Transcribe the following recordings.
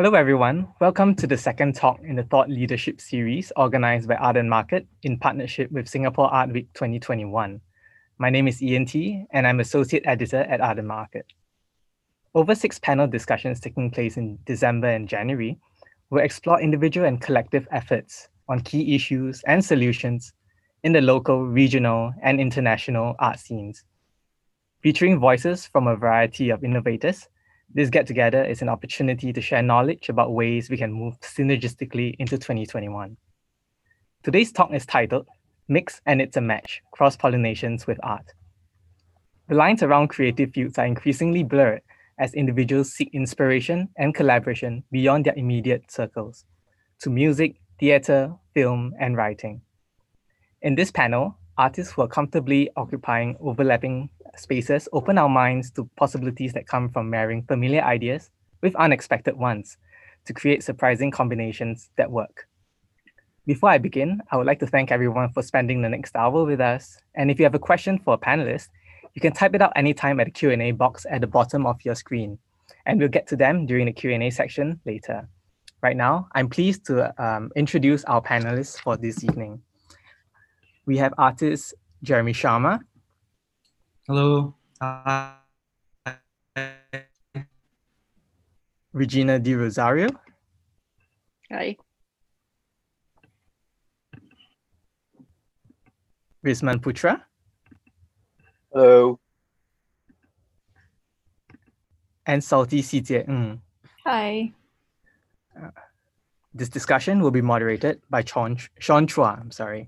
Hello everyone, welcome to the second talk in the Thought Leadership series organized by Arden Market in partnership with Singapore Art Week 2021. My name is Ian T and I'm Associate Editor at Arden Market. Over 6 panel discussions taking place in December and January, we'll explore individual and collective efforts on key issues and solutions in the local, regional and international art scenes. Featuring voices from a variety of innovators, this get-together is an opportunity to share knowledge about ways we can move synergistically into 2021. Today's talk is titled, Mix and It's a Match, Cross-Pollinations with Art. The lines around creative fields are increasingly blurred as individuals seek inspiration and collaboration beyond their immediate circles, to music, theatre, film, and writing. In this panel, artists who are comfortably occupying overlapping spaces open our minds to possibilities that come from marrying familiar ideas with unexpected ones to create surprising combinations that work. Before I begin, I would like to thank everyone for spending the next hour with us. And if you have a question for a panelist, you can type it out anytime at the Q&A box at the bottom of your screen. And we'll get to them during the Q&A section later. Right now, I'm pleased to introduce our panelists for this evening. We have artist Jeremy Sharma. Hello. Regina Di Rosario. Hi. Rizman Putra. Hello. And Salty Sitye Ng. Hi. This discussion will be moderated by Chon Chua.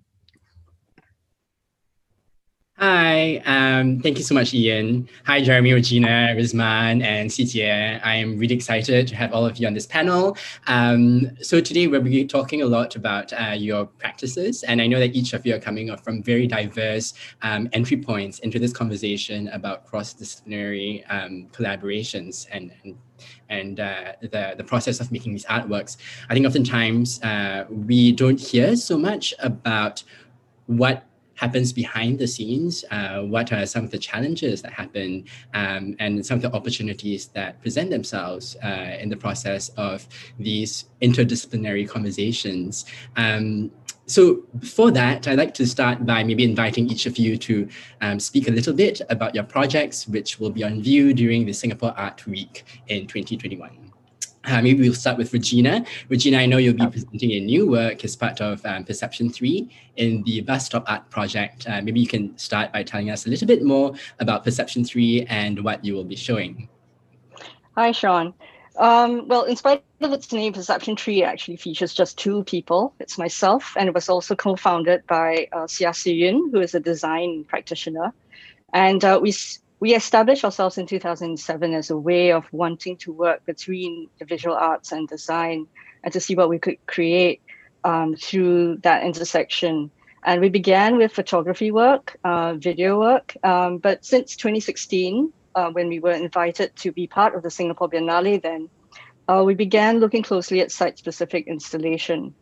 Hi, thank you so much, Ian. Hi, Jeremy, Regina, Rizman, and Sitye. I am really excited to have all of you on this panel. So today we'll be talking a lot about your practices, and I know that each of you are coming up from very diverse entry points into this conversation about cross-disciplinary collaborations and the process of making these artworks. I think oftentimes we don't hear so much about what happens behind the scenes, what are some of the challenges that happen and some of the opportunities that present themselves in the process of these interdisciplinary conversations. So for that, I'd like to start by maybe inviting each of you to speak a little bit about your projects, which will be on view during the Singapore Art Week in 2021. Maybe we'll start with Regina. Regina, I know you'll be presenting a new work as part of Perception 3 in the Bus Stop Art project. Maybe you can start by telling us a little bit more about Perception 3 and what you will be showing. Hi, Sean. Well, in spite of its name, Perception 3 actually features just 2 people. It's myself, and it was also co-founded by Xia Si Yun, who is a design practitioner. And we established ourselves in 2007 as a way of wanting to work between the visual arts and design and to see what we could create through that intersection. And we began with photography work, video work, but since 2016, when we were invited to be part of the Singapore Biennale then, we began looking closely at site-specific installation.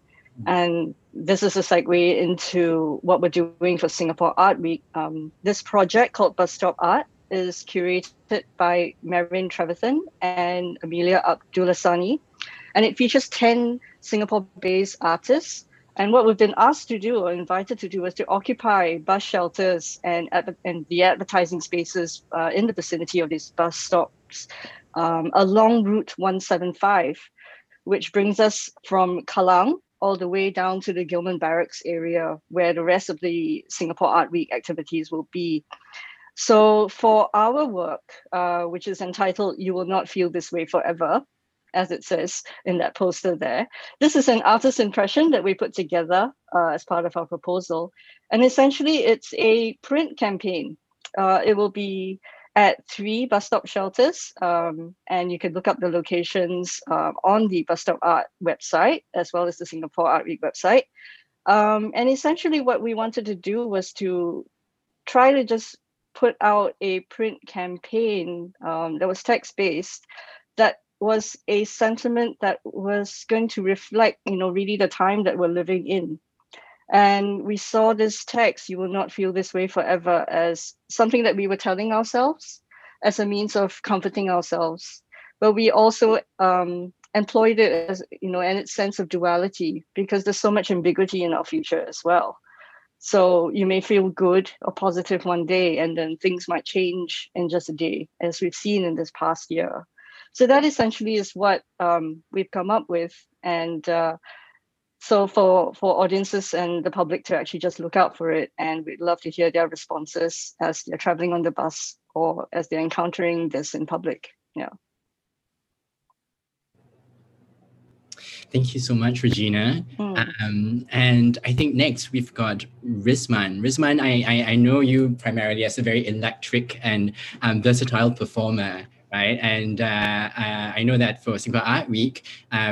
And this is a segue into what we're doing for Singapore Art Week. This project called Bus Stop Art is curated by Marin Trevithan and Amelia Abdulasani, and it features 10 Singapore-based artists. And what we've been asked to do or invited to do is to occupy bus shelters and the advertising spaces in the vicinity of these bus stops along Route 175, which brings us from Kallang all the way down to the Gilman Barracks area where the rest of the Singapore Art Week activities will be. So for our work, which is entitled You Will Not Feel This Way Forever, as it says in that poster there, this is an artist's impression that we put together as part of our proposal. And essentially it's a print campaign. It will be at 3 bus stop shelters, and you can look up the locations on the Bus Stop Art website, as well as the Singapore Art Week website. And essentially what we wanted to do was to try to just put out a print campaign that was text-based, that was a sentiment that was going to reflect, you know, really the time that we're living in. And we saw this text, You Will Not Feel This Way Forever, as something that we were telling ourselves as a means of comforting ourselves. But we also employed it as, you know, and its sense of duality, because there's so much ambiguity in our future as well. So you may feel good or positive one day, and then things might change in just a day, as we've seen in this past year. So that essentially is what we've come up with. And so for audiences and the public to actually just look out for it, and we'd love to hear their responses as they're traveling on the bus or as they're encountering this in public. Yeah. Thank you so much, Regina. And I think next we've got Rizman. Rizman, I know you primarily as a very electric and versatile performer, right? And I know that for Singapore Art Week,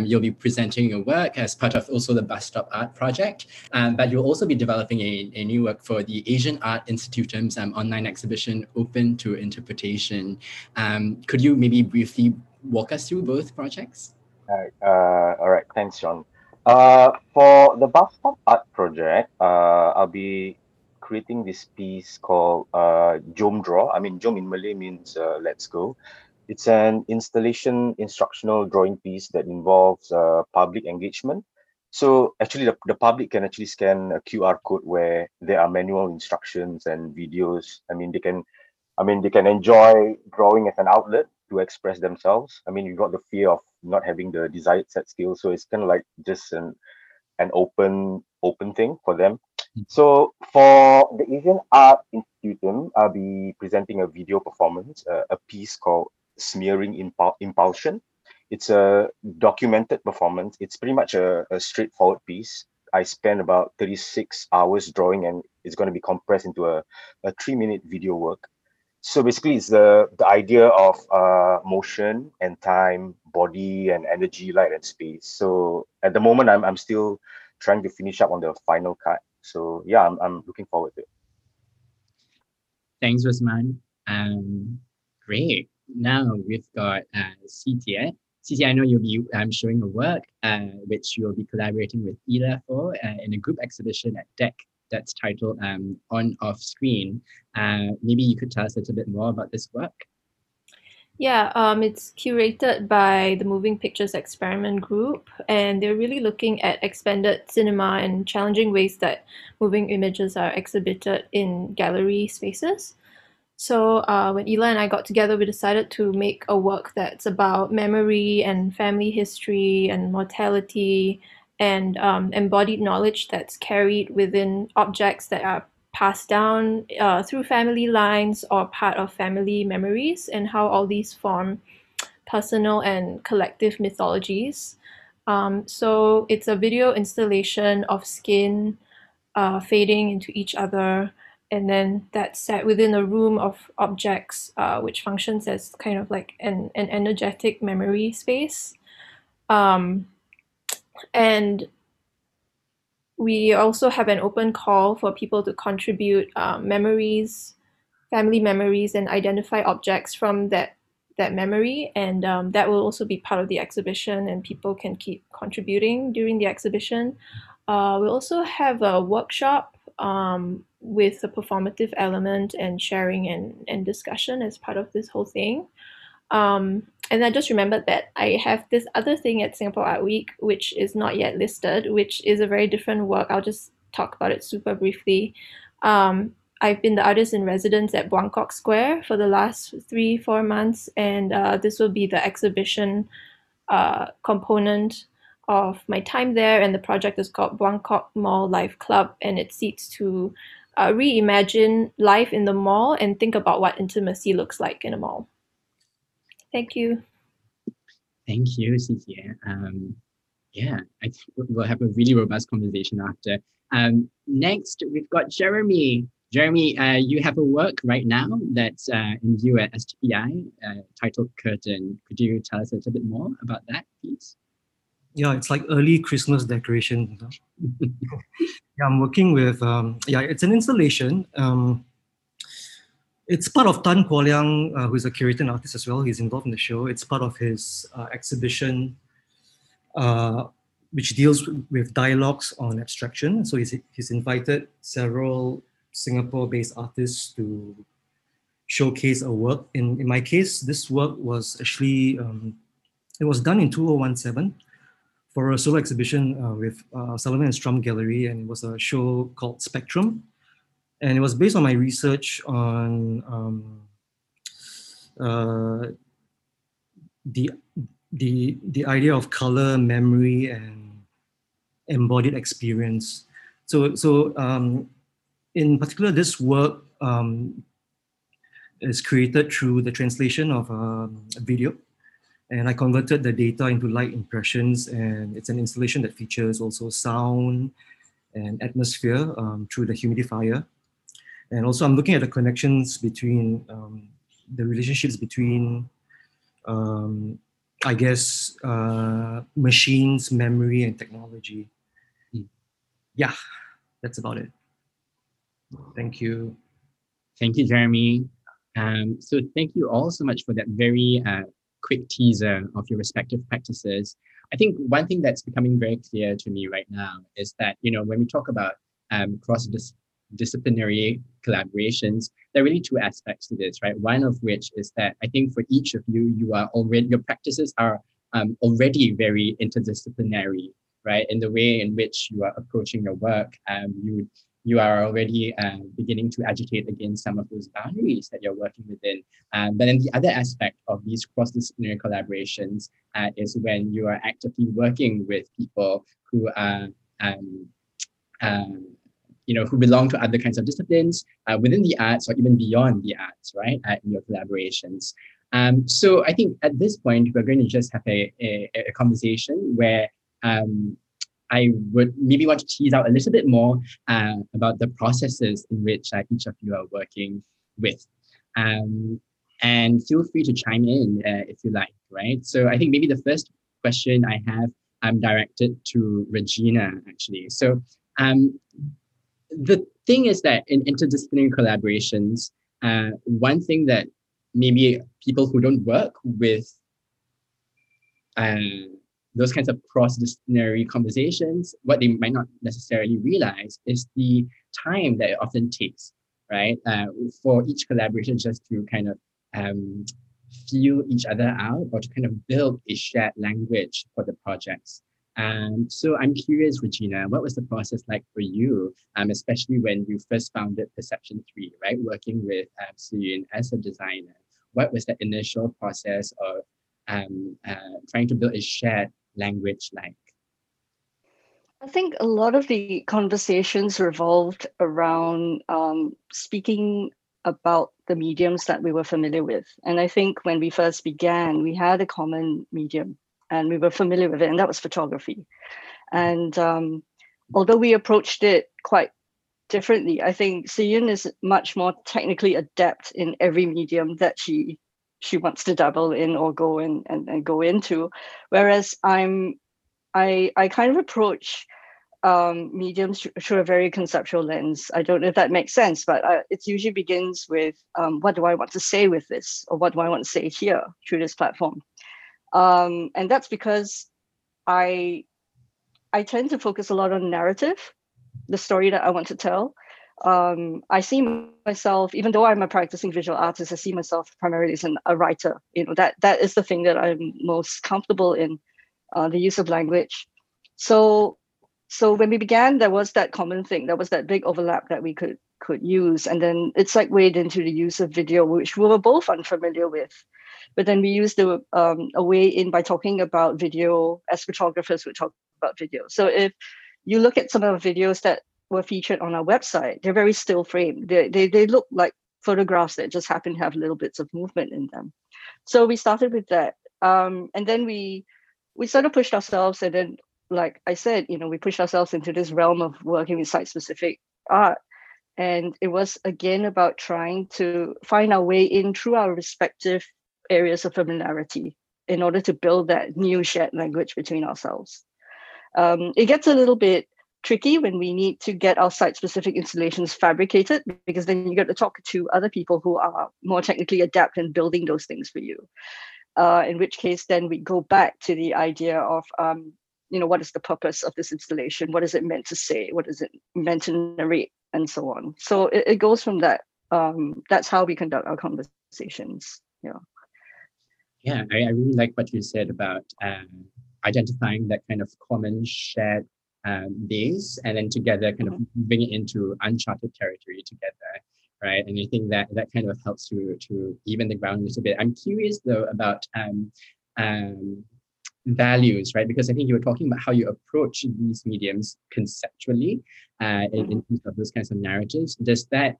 you'll be presenting your work as part of also the Bus Stop Art project, but you'll also be developing a new work for the Asian Art Institute's online exhibition, Open to Interpretation. Could you maybe briefly walk us through both projects? All right. Thanks, John. For the Bus Stop Art project, I'll be creating this piece called Jom Draw. I mean, Jom in Malay means let's go. It's an installation instructional drawing piece that involves public engagement. So actually, the public can actually scan a QR code where there are manual instructions and videos. I mean, they can enjoy drawing as an outlet to express themselves. I mean, you've got the fear of not having the desired set skill, so it's kind of like just an open thing for them. So for the Asian Art Institute, I'll be presenting a video performance, a piece called Smearing Impulsion. It's a documented performance. It's pretty much a straightforward piece. I spent about 36 hours drawing, and it's going to be compressed into a 3-minute video work. So basically, it's the idea of motion and time, body and energy, light and space. So at the moment, I'm still trying to finish up on the final cut. So yeah, I'm looking forward to it. Thanks, Rizman. Great. Now we've got Sitye. Sitye, I know you'll be showing your work, which you'll be collaborating with Ila for in a group exhibition at DEC. That's titled On Off Screen. Maybe you could tell us a little bit more about this work. Yeah, it's curated by the Moving Pictures Experiment Group, and they're really looking at expanded cinema and challenging ways that moving images are exhibited in gallery spaces. So when Ila and I got together, we decided to make a work that's about memory and family history and mortality, and embodied knowledge that's carried within objects that are passed down through family lines or part of family memories, and how all these form personal and collective mythologies. So it's a video installation of skin fading into each other, and then that's set within a room of objects, which functions as kind of like an energetic memory space. And we also have an open call for people to contribute memories, family memories, and identify objects from that memory. And that will also be part of the exhibition, and people can keep contributing during the exhibition. We also have a workshop with a performative element and sharing and discussion as part of this whole thing. And I just remembered that I have this other thing at Singapore Art Week, which is not yet listed, which is a very different work. I'll just talk about it super briefly. I've been the artist in residence at Buangkok Square for the last 3-4 months, and this will be the exhibition component of my time there. And the project is called Buangkok Mall Life Club, and it seeks to reimagine life in the mall and think about what intimacy looks like in a mall. Thank you. Thank you, Sitye. Yeah, I think we'll have a really robust conversation after. Next, we've got Jeremy. Jeremy, you have a work right now that's in view at STPI titled Curtain. Could you tell us a little bit more about that, please? Yeah, it's like early Christmas decoration. Yeah, I'm working with, it's an installation. It's part of Tan Kualiang, who's a curator and artist as well. He's involved in the show. It's part of his exhibition, which deals with dialogues on abstraction. So he's invited several Singapore-based artists to showcase a work. In my case, this work was actually It was done in 2017 for a solo exhibition with Solomon and Strum Gallery, and it was a show called Spectrum. And it was based on my research on the idea of color, memory, and embodied experience. So in particular, this work is created through the translation of a video, and I converted the data into light impressions, and it's an installation that features also sound and atmosphere through the humidifier. And also I'm looking at the connections between, the relationships between, I guess, machines, memory, and technology. Yeah, that's about it. Thank you. Thank you, Jeremy. So thank you all so much for that very quick teaser of your respective practices. I think one thing that's becoming very clear to me right now is that, you know, when we talk about cross-disciplinary collaborations, there are really two aspects to this, right? One of which is that I think for each of you, you are already, your practices are already very interdisciplinary, right? In the way in which you are approaching your work, you are already beginning to agitate against some of those boundaries that you're working within. But then the other aspect of these cross-disciplinary collaborations is when you are actively working with people who are, you know, who belong to other kinds of disciplines within the arts or even beyond the arts, right? In your collaborations. So I think at this point, we're going to just have a conversation where I would maybe want to tease out a little bit more about the processes in which each of you are working with. And feel free to chime in if you like, right? So I think maybe the first question I have, I'm directed to Regina, actually. So the thing is that in interdisciplinary collaborations, one thing that maybe people who don't work with those kinds of cross-disciplinary conversations, what they might not necessarily realize is the time that it often takes, right? For each collaboration just to kind of feel each other out or to kind of build a shared language for the projects. So I'm curious, Regina, what was the process like for you, especially when you first founded Perception 3, right? Working with Si Yun as a designer, what was the initial process of trying to build a shared language like? I think a lot of the conversations revolved around speaking about the mediums that we were familiar with. And I think when we first began, we had a common medium and we were familiar with it, and that was photography. And although we approached it quite differently, I think Si Yun is much more technically adept in every medium that she wants to dabble in or go in and go into, whereas I kind of approach mediums through a very conceptual lens. I don't know if that makes sense, but it usually begins with what do I want to say with this, or what do I want to say here through this platform? And that's because I tend to focus a lot on narrative, the story that I want to tell. I see myself, even though I'm a practicing visual artist, I see myself primarily as a writer. You know, that is the thing that I'm most comfortable in, the use of language. So when we began, there was that common thing, there was that big overlap that we could use. And then it's segued into the use of video, which we were both unfamiliar with. But then we used a way in by talking about video, as photographers would talk about video. So if you look at some of the videos that were featured on our website, they're very still framed. They look like photographs that just happen to have little bits of movement in them. So we started with that. And then we sort of pushed ourselves, and then, like I said, you know, we pushed ourselves into this realm of working with site-specific art. And it was, again, about trying to find our way in through our respective areas of familiarity in order to build that new shared language between ourselves. It gets a little bit tricky when we need to get our site-specific installations fabricated, because then you get to talk to other people who are more technically adept in building those things for you. In which case, then we go back to the idea of, you know, what is the purpose of this installation? What is it meant to say? What is it meant to narrate? And so on. So it goes from that. That's how we conduct our conversations. Yeah. Yeah, I really like what you said about identifying that kind of common shared base and then together kind of moving it into uncharted territory together, right? And I think that that kind of helps to even the ground a little bit. I'm curious though about values, right? Because I think you were talking about how you approach these mediums conceptually in terms of those kinds of narratives. Is that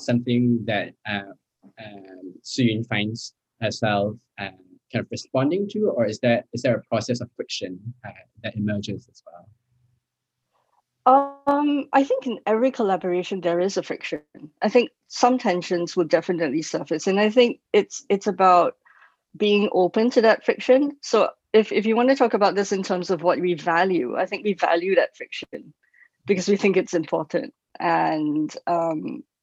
something that So you finds herself kind of responding to, or is there a process of friction that emerges as well? I think in every collaboration there is a friction. I think some tensions will definitely surface, and I think it's about being open to that friction. So if you want to talk about this in terms of what we value, I think we value that friction because we think it's important, and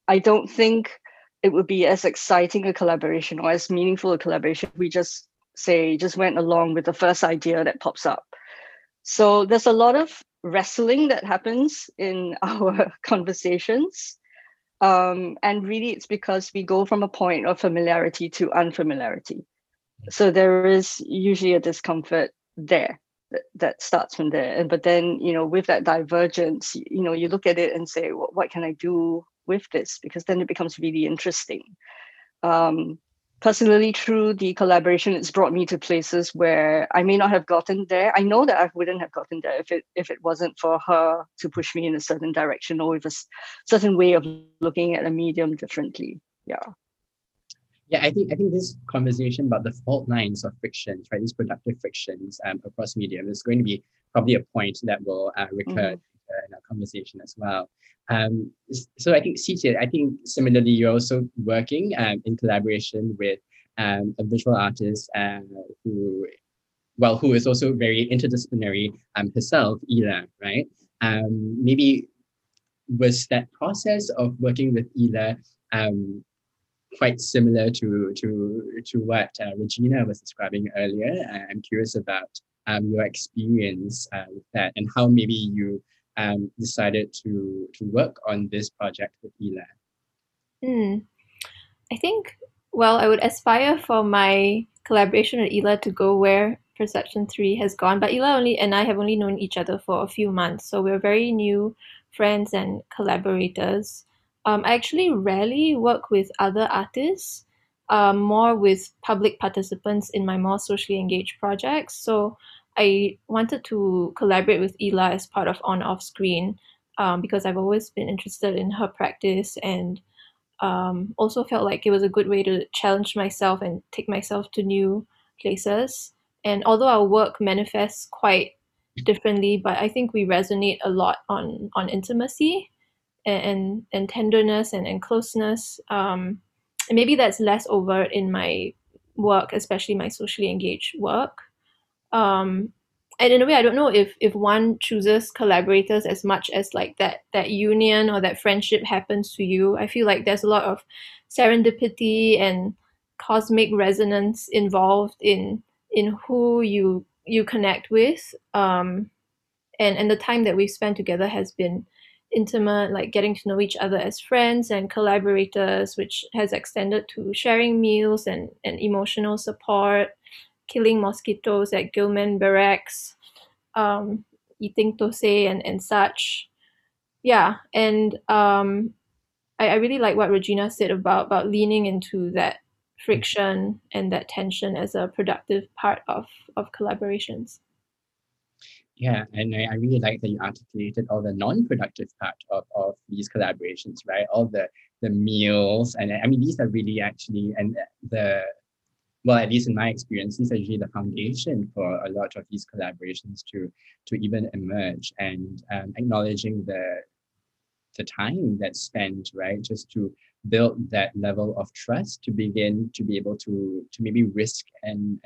I don't think it would be as exciting a collaboration or as meaningful a collaboration if we just went along with the first idea that pops up. So there's a lot of wrestling that happens in our conversations. And really it's because we go from a point of familiarity to unfamiliarity. So there is usually a discomfort there that starts from there. But then, with that divergence, you look at it and say, well, what can I do with this? Because then it becomes really interesting. Personally, through the collaboration, it's brought me to places where I may not have gotten there. I know that I wouldn't have gotten there if it wasn't for her to push me in a certain direction or with a certain way of looking at a medium differently. Yeah, I think this conversation about the fault lines of frictions, right, these productive frictions across medium is going to be probably a point that will recur in our conversation as well. So I think, Sitye, similarly, you're also working in collaboration with a visual artist who is also very interdisciplinary herself, Ila, right? Maybe was that process of working with Ila quite similar to what Regina was describing earlier? I'm curious about your experience with that and how maybe you decided to work on this project with Ila. I think, I would aspire for my collaboration with Ila to go where Perception 3 has gone, but Ila and I have only known each other for a few months, so we're very new friends and collaborators. I actually rarely work with other artists, more with public participants in my more socially engaged projects, so I wanted to collaborate with Ila as part of On Off Screen because I've always been interested in her practice and also felt like it was a good way to challenge myself and take myself to new places. And although our work manifests quite differently, but I think we resonate a lot on intimacy and tenderness and closeness. And maybe that's less overt in my work, especially my socially engaged work. And in a way, I don't know if one chooses collaborators as much as like that union or that friendship happens to you. I feel like there's a lot of serendipity and cosmic resonance involved in who you connect with. And the time that we've spent together has been intimate, like getting to know each other as friends and collaborators, which has extended to sharing meals and emotional support, killing mosquitoes at Gilman Barracks, eating thosai and such. Yeah, and I really like what Regina said about leaning into that friction and that tension as a productive part of collaborations. Yeah, and I really like that you articulated all the non-productive part of these collaborations, right? All the meals, and I mean, these are really actually, and at least in my experience, these are usually the foundation for a lot of these collaborations to even emerge, and acknowledging the time that's spent, right, just to build that level of trust to begin to be able to maybe risk and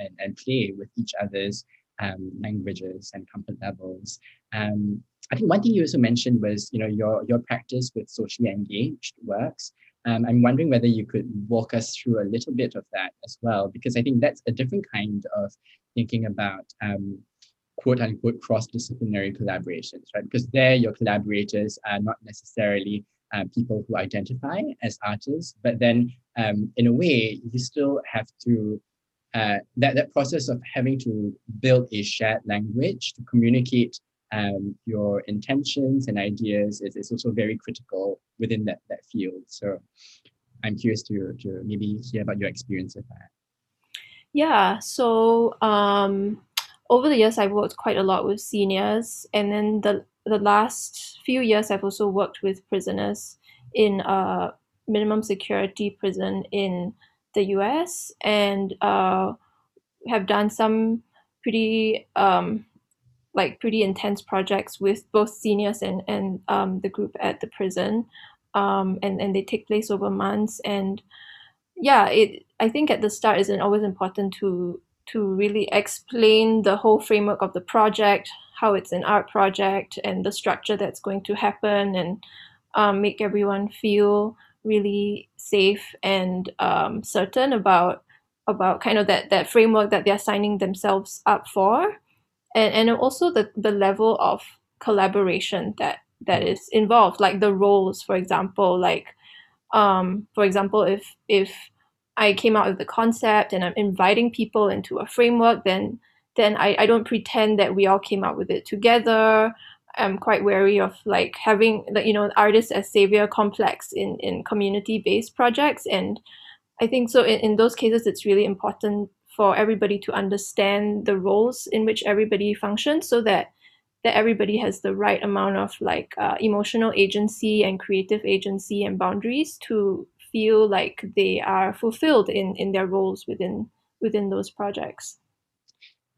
play with each other's languages and comfort levels. I think one thing you also mentioned was, your practice with socially engaged works. I'm wondering whether you could walk us through a little bit of that as well, because I think that's a different kind of thinking about quote unquote cross-disciplinary collaborations, right? Because there your collaborators are not necessarily people who identify as artists, but then in a way you still have to that process of having to build a shared language to communicate your intentions and ideas is also very critical within that field. So I'm curious to maybe hear about your experience with that. Yeah, so over the years, I've worked quite a lot with seniors. And then the last few years, I've also worked with prisoners in a minimum security prison in the US, and have done some pretty intense projects with both seniors and the group at the prison. And they take place over months. And yeah, I think at the start it's always important to really explain the whole framework of the project, how it's an art project and the structure that's going to happen, and make everyone feel really safe and certain about kind of that framework that they're signing themselves up for, and also the level of collaboration that is involved, like the roles, for example, if I came out with the concept and I'm inviting people into a framework, then I don't pretend that we all came up with it together. I'm quite wary of having the artist as savior complex in community-based projects, and I think so in those cases it's really important for everybody to understand the roles in which everybody functions, so that everybody has the right amount of emotional agency and creative agency and boundaries to feel like they are fulfilled in their roles within those projects.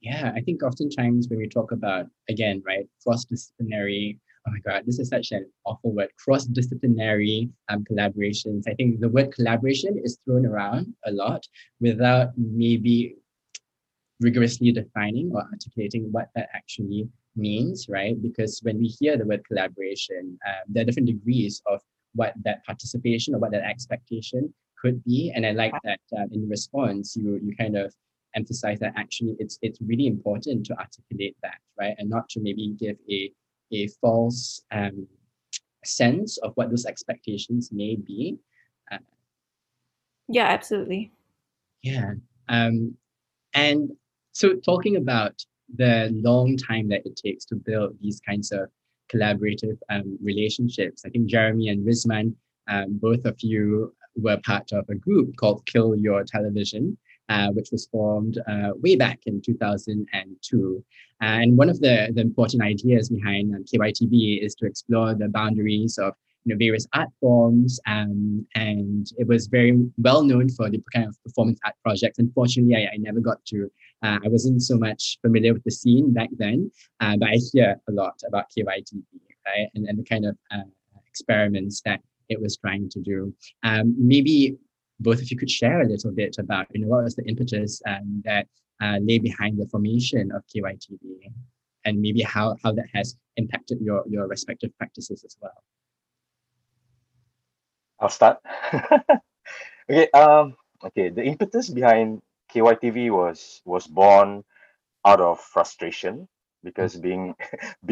Yeah, I think oftentimes when we talk about, again, right, cross-disciplinary, oh my God, this is such an awful word, cross-disciplinary collaborations. I think the word collaboration is thrown around a lot without maybe rigorously defining or articulating what that actually means, right? Because when we hear the word collaboration, there are different degrees of what that participation or what that expectation could be. And I like that in response, you kind of emphasize that actually it's really important to articulate that, right? And not to maybe give a false sense of what those expectations may be. Yeah, absolutely. Yeah. And so talking about the long time that it takes to build these kinds of collaborative relationships, I think Jeremy and Rizman, both of you were part of a group called Kill Your Television, which was formed way back in 2002. And one of the important ideas behind KYTV is to explore the boundaries of various art forms, and it was very well known for the kind of performance art projects. Unfortunately, I never got to, I wasn't so much familiar with the scene back then, but I hear a lot about KYTV, right? And the kind of experiments that it was trying to do. Maybe both of you could share a little bit about, what was the impetus that lay behind the formation of KYTV, and maybe how that has impacted your respective practices as well. I'll start. Okay. Okay. The impetus behind KYTV was born out of frustration, because being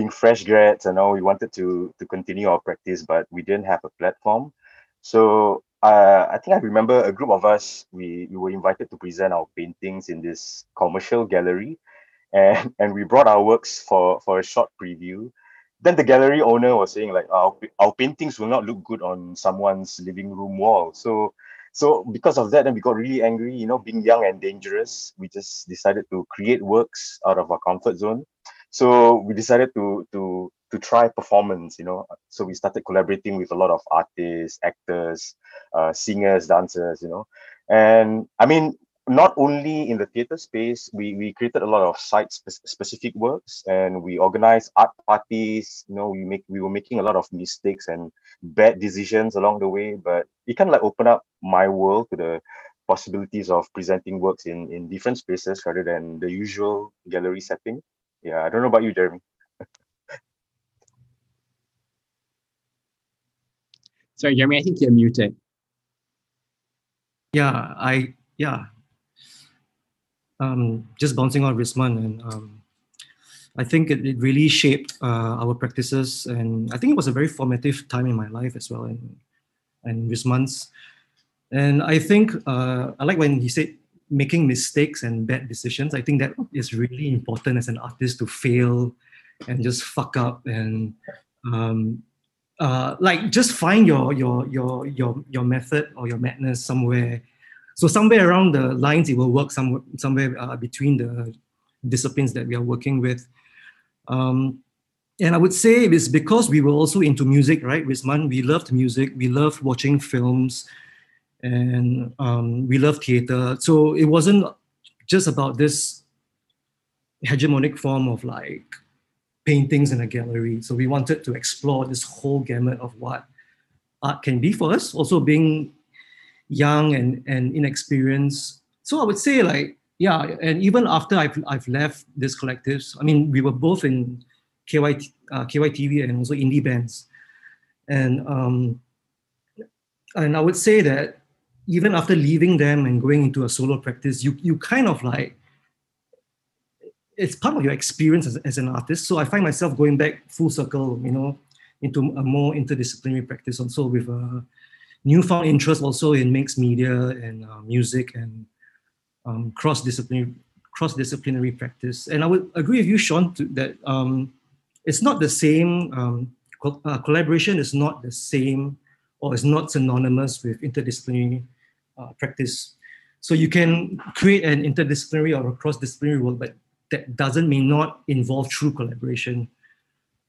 fresh grads and all, we wanted to continue our practice, but we didn't have a platform. So I think I remember a group of us, we were invited to present our paintings in this commercial gallery, and we brought our works for a short preview. Then the gallery owner was saying our paintings will not look good on someone's living room wall. So because of that, then we got really angry, being young and dangerous, we just decided to create works out of our comfort zone. So we decided to try performance, So we started collaborating with a lot of artists, actors, singers, dancers, And I mean, not only in the theater space, we created a lot of site-specific works, and we organized art parties. We were making a lot of mistakes and bad decisions along the way, but it kind of opened up my world to the possibilities of presenting works in different spaces rather than the usual gallery setting. Yeah, I don't know about you, Jeremy. Sorry, Jeremy, I think you're muted. Just bouncing on Rizman, and I think it really shaped our practices, and I think it was a very formative time in my life as well, and Rizman's. And I think I like when he said making mistakes and bad decisions. I think that is really important as an artist, to fail and just fuck up and like just find your method or your madness somewhere. So somewhere around the lines, it will work somewhere between the disciplines that we are working with. And I would say it's because we were also into music, right, Rizman? We loved music, we loved watching films, and we loved theater. So it wasn't just about this hegemonic form of like paintings in a gallery. So we wanted to explore this whole gamut of what art can be for us, also being young and inexperienced. So I would say like, yeah, and even after I've left these collectives, I mean, we were both in KYTV and also indie bands. And I would say that even after leaving them and going into a solo practice, you kind of like, it's part of your experience as an artist. So I find myself going back full circle, you know, into a more interdisciplinary practice, also with a newfound interest also in mixed media and music and cross-disciplinary practice. And I would agree with you, Sean, that it's not the same, collaboration is not the same, or is not synonymous with interdisciplinary practice. So you can create an interdisciplinary or a cross-disciplinary work, but that doesn't mean not involve true collaboration.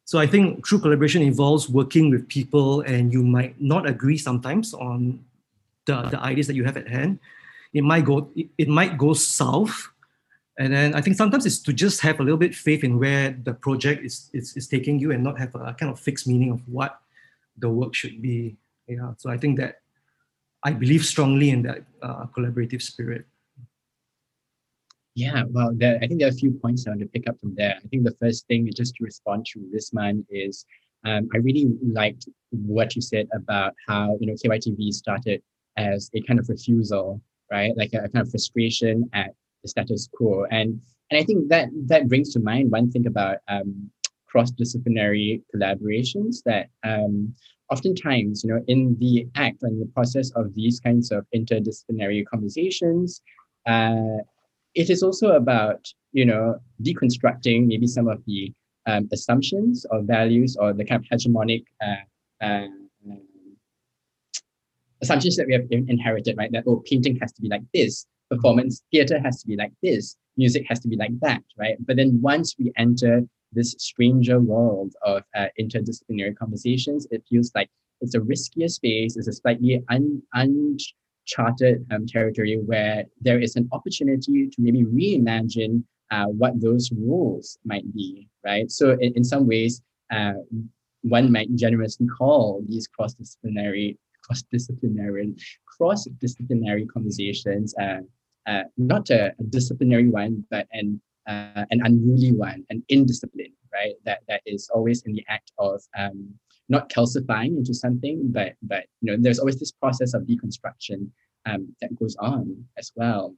So I think true collaboration involves working with people, and you might not agree sometimes on the ideas that you have at hand. It might go south. And then I think sometimes it's to just have a little bit faith in where the project is taking you, and not have a kind of fixed meaning of what the work should be. Yeah, so I think that I believe strongly in that collaborative spirit. Yeah, well, I think there are a few points I want to pick up from there. I think the first thing, just to respond to Rizman, is I really liked what you said about how, you know, KYTV started as a kind of refusal, right? Like a kind of frustration at the status quo. And I think that brings to mind one thing about cross-disciplinary collaborations, that oftentimes, you know, in the act and the process of these kinds of interdisciplinary conversations, it is also about, you know, deconstructing maybe some of the assumptions or values or the kind of hegemonic assumptions that we have inherited, right? That, oh, painting has to be like this, performance theater has to be like this, music has to be like that, right? But then once we enter this stranger world of interdisciplinary conversations, it feels like it's a riskier space, it's a slightly uncharted territory where there is an opportunity to maybe reimagine what those roles might be, right? So in some ways, one might generously call these cross-disciplinary conversations not a disciplinary one, but an unruly one, an indiscipline, right? That is always in the act of not calcifying into something, but you know, there's always this process of deconstruction that goes on as well.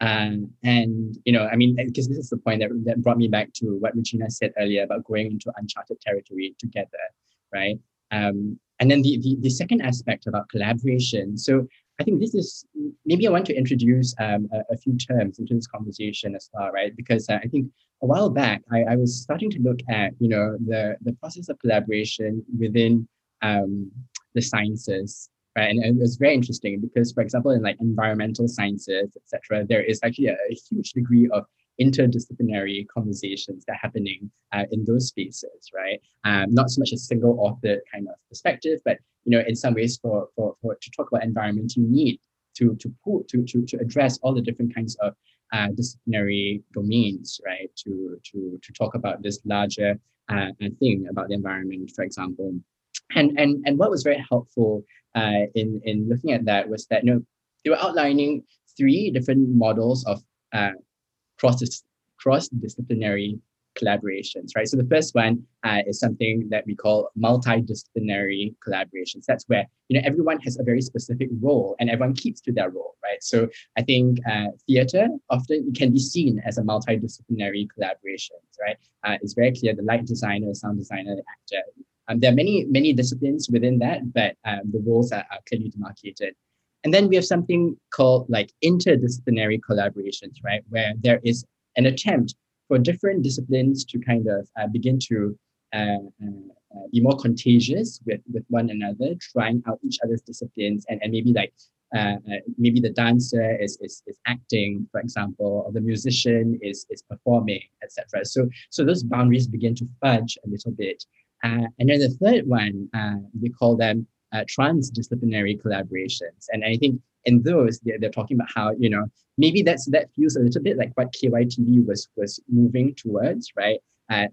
And you know, I mean, because this is the point that brought me back to what Regina said earlier about going into uncharted territory together, right? And then the second aspect about collaboration. So I think this is, maybe I want to introduce a few terms into this conversation as well, right? Because I think a while back, I was starting to look at, you know, the process of collaboration within the sciences, right? And it was very interesting because, for example, in like environmental sciences, et cetera, there is actually a huge degree of interdisciplinary conversations that are happening in those spaces, right? Not so much a single author kind of perspective, but you know, in some ways, for to talk about environment, you need to address all the different kinds of disciplinary domains, right? To talk about this larger thing about the environment, for example. And what was very helpful in looking at that was that, you know, they were outlining three different models of cross-disciplinary collaborations, right? So the first one is something that we call multidisciplinary collaborations. That's where, you know, everyone has a very specific role and everyone keeps to their role, right? So I think theater often can be seen as a multidisciplinary collaboration, right? It's very clear, the light designer, the sound designer, the actor. There are many disciplines within that, but the roles are clearly demarcated. And then we have something called like interdisciplinary collaborations, right? Where there is an attempt for different disciplines to kind of begin to be more contagious with one another, trying out each other's disciplines, and maybe like maybe the dancer is acting, for example, or the musician is performing, etc. So those boundaries begin to fudge a little bit. And then the third one, we call them transdisciplinary collaborations. And I think in those, they're talking about how, you know, maybe that feels a little bit like what KYTV was moving towards, right?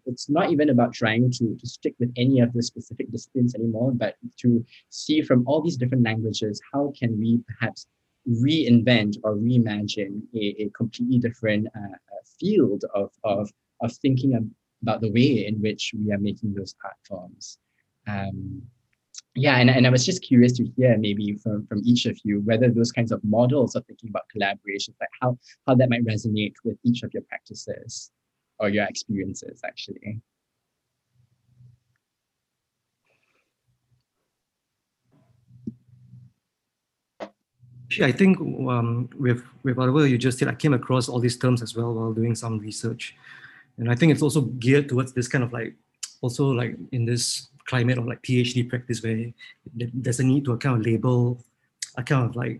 It's not even about trying to stick with any of the specific disciplines anymore, but to see from all these different languages, how can we perhaps reinvent or reimagine a completely different field of thinking about the way in which we are making those art forms. Yeah, and I was just curious to hear maybe from each of you, whether those kinds of models of thinking about collaboration, like how that might resonate with each of your practices or your experiences, actually. I think with whatever you just said, I came across all these terms as well while doing some research. And I think it's also geared towards this kind of like, also like in this climate of like PhD practice where there's a need to kind of label a kind of like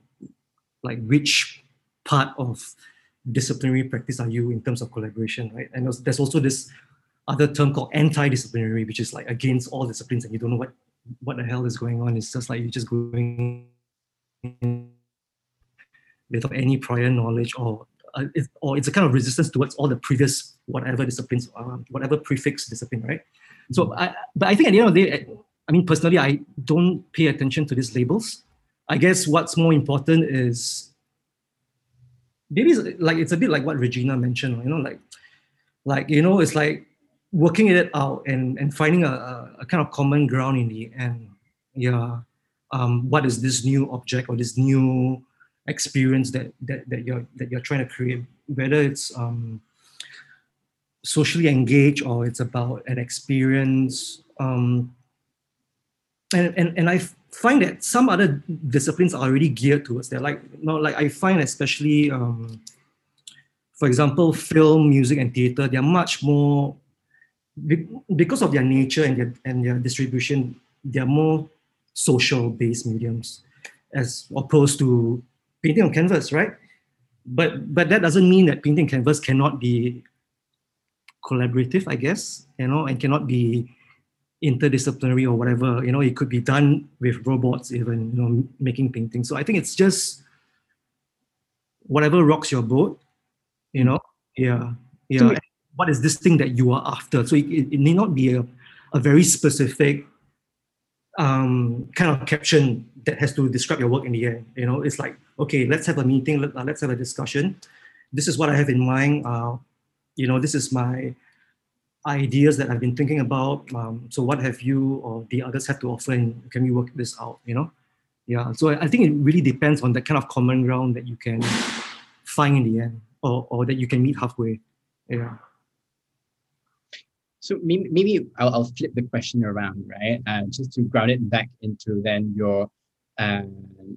which part of disciplinary practice are you in terms of collaboration, right? And there's also this other term called anti-disciplinary, which is like against all disciplines and you don't know what the hell is going on. It's just like you're just going without any prior knowledge or it's a kind of resistance towards all the previous whatever disciplines, whatever prefix discipline, right? So, but I think at the end of the day, I mean, personally, I don't pay attention to these labels. I guess what's more important is maybe it's a bit like what Regina mentioned, you know, like you know, it's like working it out and finding a kind of common ground in the end. Yeah, what is this new object or this new experience that you're trying to create, whether it's socially engaged or it's about an experience, and I find that some other disciplines are already geared towards that. Like, you know, like I find especially, for example, film, music, and theater. They are much more because of their nature and their distribution. They are more social-based mediums as opposed to painting on canvas, right? But that doesn't mean that painting on canvas cannot be collaborative, I guess, you know, and cannot be interdisciplinary or whatever, you know. It could be done with robots even, you know, making paintings. So I think it's just whatever rocks your boat, you know. Yeah, yeah. So what is this thing that you are after? So it may not be a very specific kind of caption that has to describe your work in the end, you know. It's like, okay, let's have a meeting, let's have a discussion. This is what I have in mind. You know, this is my ideas that I've been thinking about. So what have you or the others have to offer, and can we work this out, you know? Yeah, so I think it really depends on the kind of common ground that you can find in the end, or that you can meet halfway, yeah. So maybe I'll flip the question around, right? Just to ground it back into then your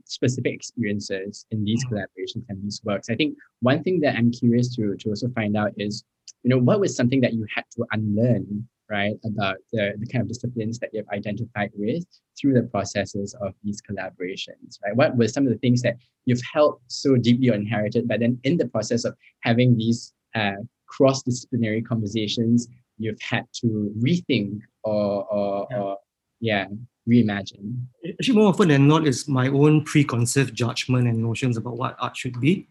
specific experiences in these collaborations and these works. I think one thing that I'm curious to also find out is, you know, what was something that you had to unlearn, right, about the kind of disciplines that you've identified with through the processes of these collaborations, right? What were some of the things that you've held so deeply or inherited, but then in the process of having these cross-disciplinary conversations, you've had to rethink or reimagine? Actually, more often than not, is my own preconceived judgment and notions about what art should be.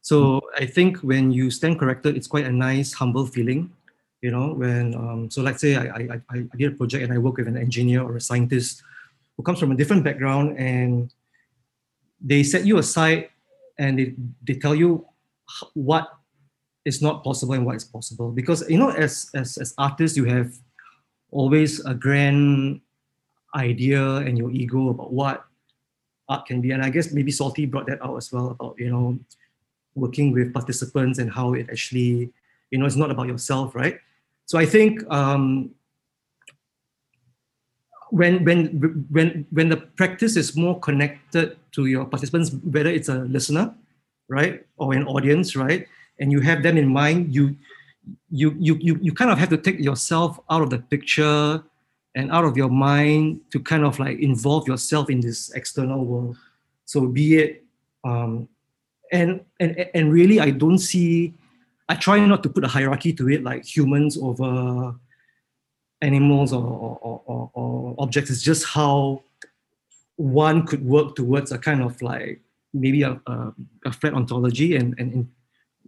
So I think when you stand corrected, it's quite a nice, humble feeling, you know, when, so let's say I did a project and I work with an engineer or a scientist who comes from a different background, and they set you aside and they tell you what is not possible and what is possible. Because, you know, as artists, you have always a grand idea and your ego about what art can be. And I guess maybe Salty brought that out as well about, you know, working with participants and how it actually, you know, it's not about yourself, right? So I think when the practice is more connected to your participants, whether it's a listener, right, or an audience, right, and you have them in mind, you kind of have to take yourself out of the picture and out of your mind to kind of like involve yourself in this external world. So be it, and really I don't see, I try not to put a hierarchy to it, like humans over animals or objects. It's just how one could work towards a kind of like maybe a flat ontology and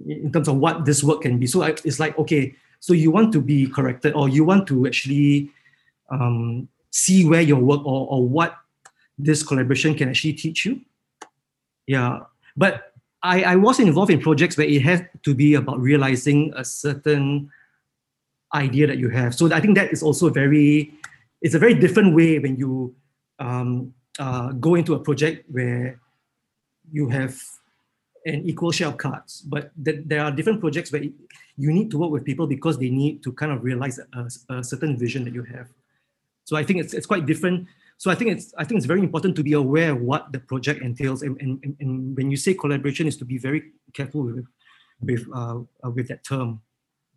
in terms of what this work can be. So it's like, okay, so you want to be corrected, or you want to actually see where your work or what this collaboration can actually teach you. Yeah, but I was involved in projects where it had to be about realizing a certain idea that you have. So I think that is also very, it's a very different way when you go into a project where you have an equal share of cards, but there are different projects where you need to work with people because they need to kind of realize a certain vision that you have. So I think it's quite different. So I think it's very important to be aware of what the project entails, and when you say collaboration, is to be very careful with that term.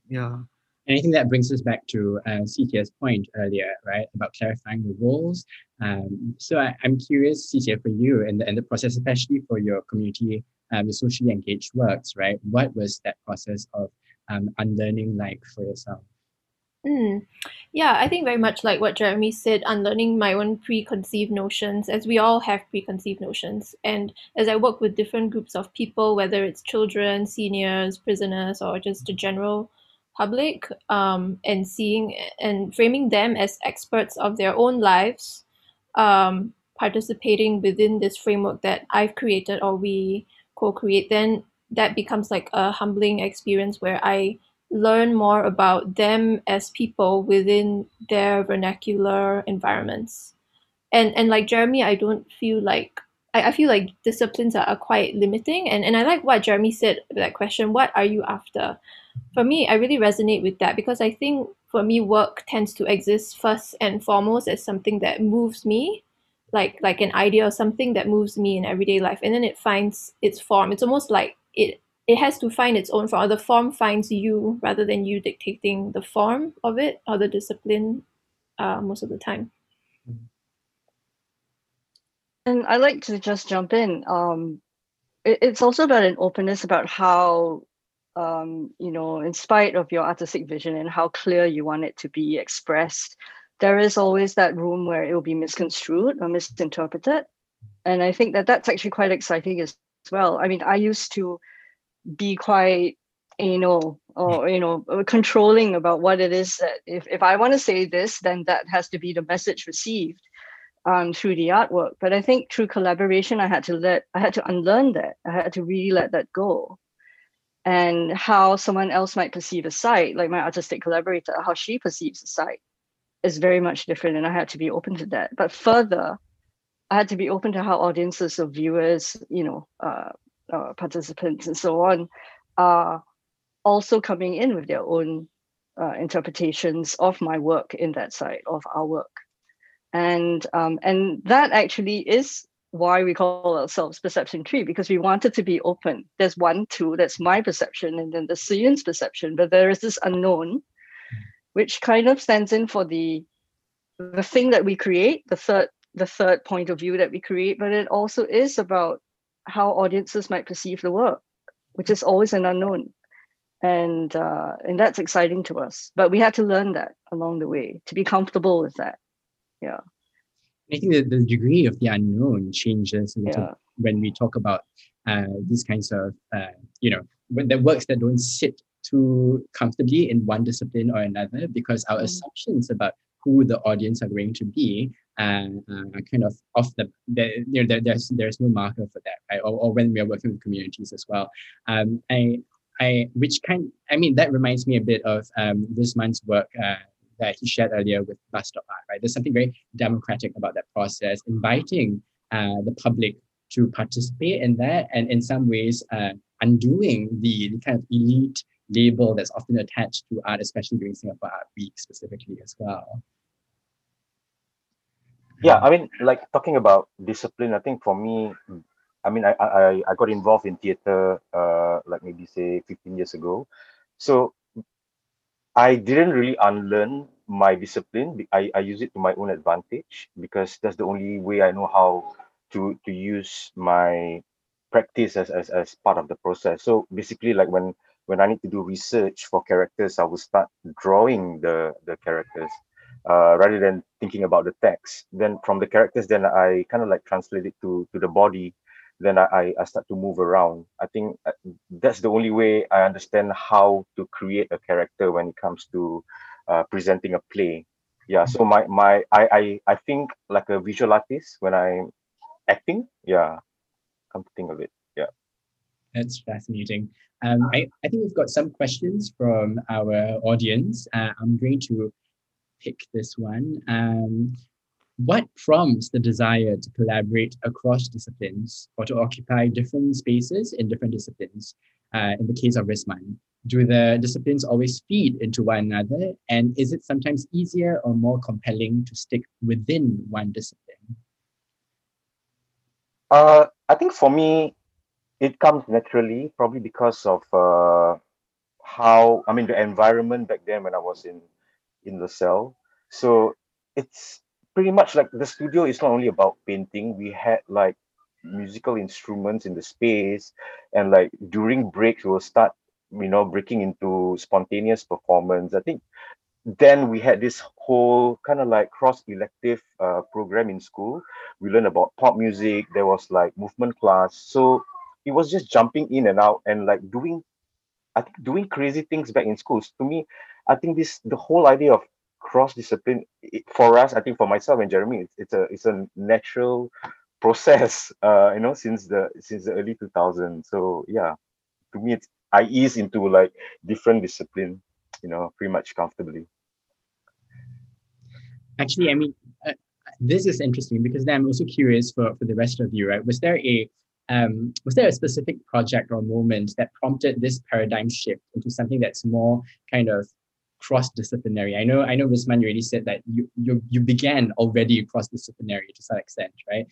Yeah. And I think that brings us back to Sitye's point earlier, right, about clarifying the roles. So I'm curious, Sitye, for you and the process, especially for your community, your socially engaged works, right? What was that process of unlearning like for yourself? Yeah, I think very much like what Jeremy said, unlearning my own preconceived notions, as we all have preconceived notions. And as I work with different groups of people, whether it's children, seniors, prisoners, or just the general public, and seeing and framing them as experts of their own lives, participating within this framework that I've created or we co-create, then that becomes like a humbling experience where I learn more about them as people within their vernacular environments. And like Jeremy, I don't feel like, I feel like disciplines are quite limiting. And I like what Jeremy said, that question, what are you after? For me, I really resonate with that because I think for me, work tends to exist first and foremost as something that moves me, like an idea or something that moves me in everyday life. And then it finds its form. It's almost like it has to find its own form, or the form finds you rather than you dictating the form of it or the discipline most of the time. And I like to just jump in. It's also about an openness about how, you know, in spite of your artistic vision and how clear you want it to be expressed, there is always that room where it will be misconstrued or misinterpreted. And I think that that's actually quite exciting as well. I mean, I used to be quite anal or, you know, controlling about what it is that if I want to say this, then that has to be the message received. Through the artwork, but I think through collaboration, I had to unlearn that. I had to really let that go, and how someone else might perceive a site, like my artistic collaborator, how she perceives a site, is very much different, and I had to be open to that. But further, I had to be open to how audiences or viewers, you know, participants and so on, are also coming in with their own interpretations of my work in that site, of our work. And that actually is why we call ourselves Perception 3, because we wanted to be open. There's one, two, that's my perception, and then the Siyun's perception, but there is this unknown, which kind of stands in for the thing that we create, the third point of view that we create, but it also is about how audiences might perceive the work, which is always an unknown. And that's exciting to us. But we had to learn that along the way, to be comfortable with that. Yeah, I think that the degree of the unknown changes when we talk about these kinds of, you know, when the works that don't sit too comfortably in one discipline or another, because our assumptions about who the audience are going to be are kind of off the you know, there's no marker for that, right? Or when we are working with communities as well. That reminds me a bit of Rizman's work. That he shared earlier with Bus Stop Art, right? There's something very democratic about that process, inviting the public to participate in that, and in some ways undoing the kind of elite label that's often attached to art, especially during Singapore Art Week specifically as well. Yeah, I mean, like talking about discipline, I think for me, I mean, I got involved in theater like maybe say 15 years ago. So I didn't really unlearn my discipline. I use it to my own advantage because that's the only way I know how to use my practice as part of the process. So basically, like when I need to do research for characters, I will start drawing the characters rather than thinking about the text. Then from the characters, then I kind of like translate it to the body. Then I start to move around. I think that's the only way I understand how to create a character when it comes to presenting a play. Yeah, so I think like a visual artist when I'm acting. Yeah, come to think of it. Yeah, that's fascinating. I think we've got some questions from our audience. I'm going to pick this one. What prompts the desire to collaborate across disciplines or to occupy different spaces in different disciplines? In the case of Rizman, do the disciplines always feed into one another? And is it sometimes easier or more compelling to stick within one discipline? I think for me, it comes naturally, probably because of how, I mean, the environment back then when I was in LaSalle. So it's pretty much like the studio is not only about painting. We had like musical instruments in the space, and like during breaks, we will start, you know, breaking into spontaneous performance. I think then we had this whole kind of like cross-elective program in school. We learned about pop music. There was like movement class. So it was just jumping in and out and like doing, I think, doing crazy things back in schools. To me, I think the whole idea of cross-discipline, for us, I think for myself and Jeremy, it's a natural process, you know, since the early 2000s. So yeah, to me, I ease into like different discipline, you know, pretty much comfortably. Actually, I mean, this is interesting because then I'm also curious for the rest of you, right? Was there a specific project or moment that prompted this paradigm shift into something that's more kind of cross-disciplinary? I know Rizman already said that you began already cross-disciplinary to some extent, right?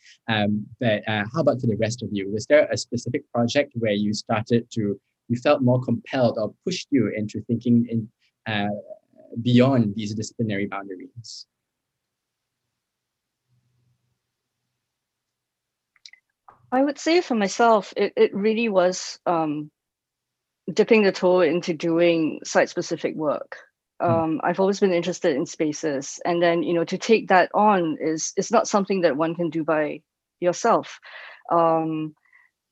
But how about for the rest of you? Was there a specific project where you you felt more compelled or pushed you into thinking in beyond these disciplinary boundaries? I would say for myself, it really was dipping the toe into doing site-specific work. I've always been interested in spaces, and then, you know, to take that on it's not something that one can do by yourself.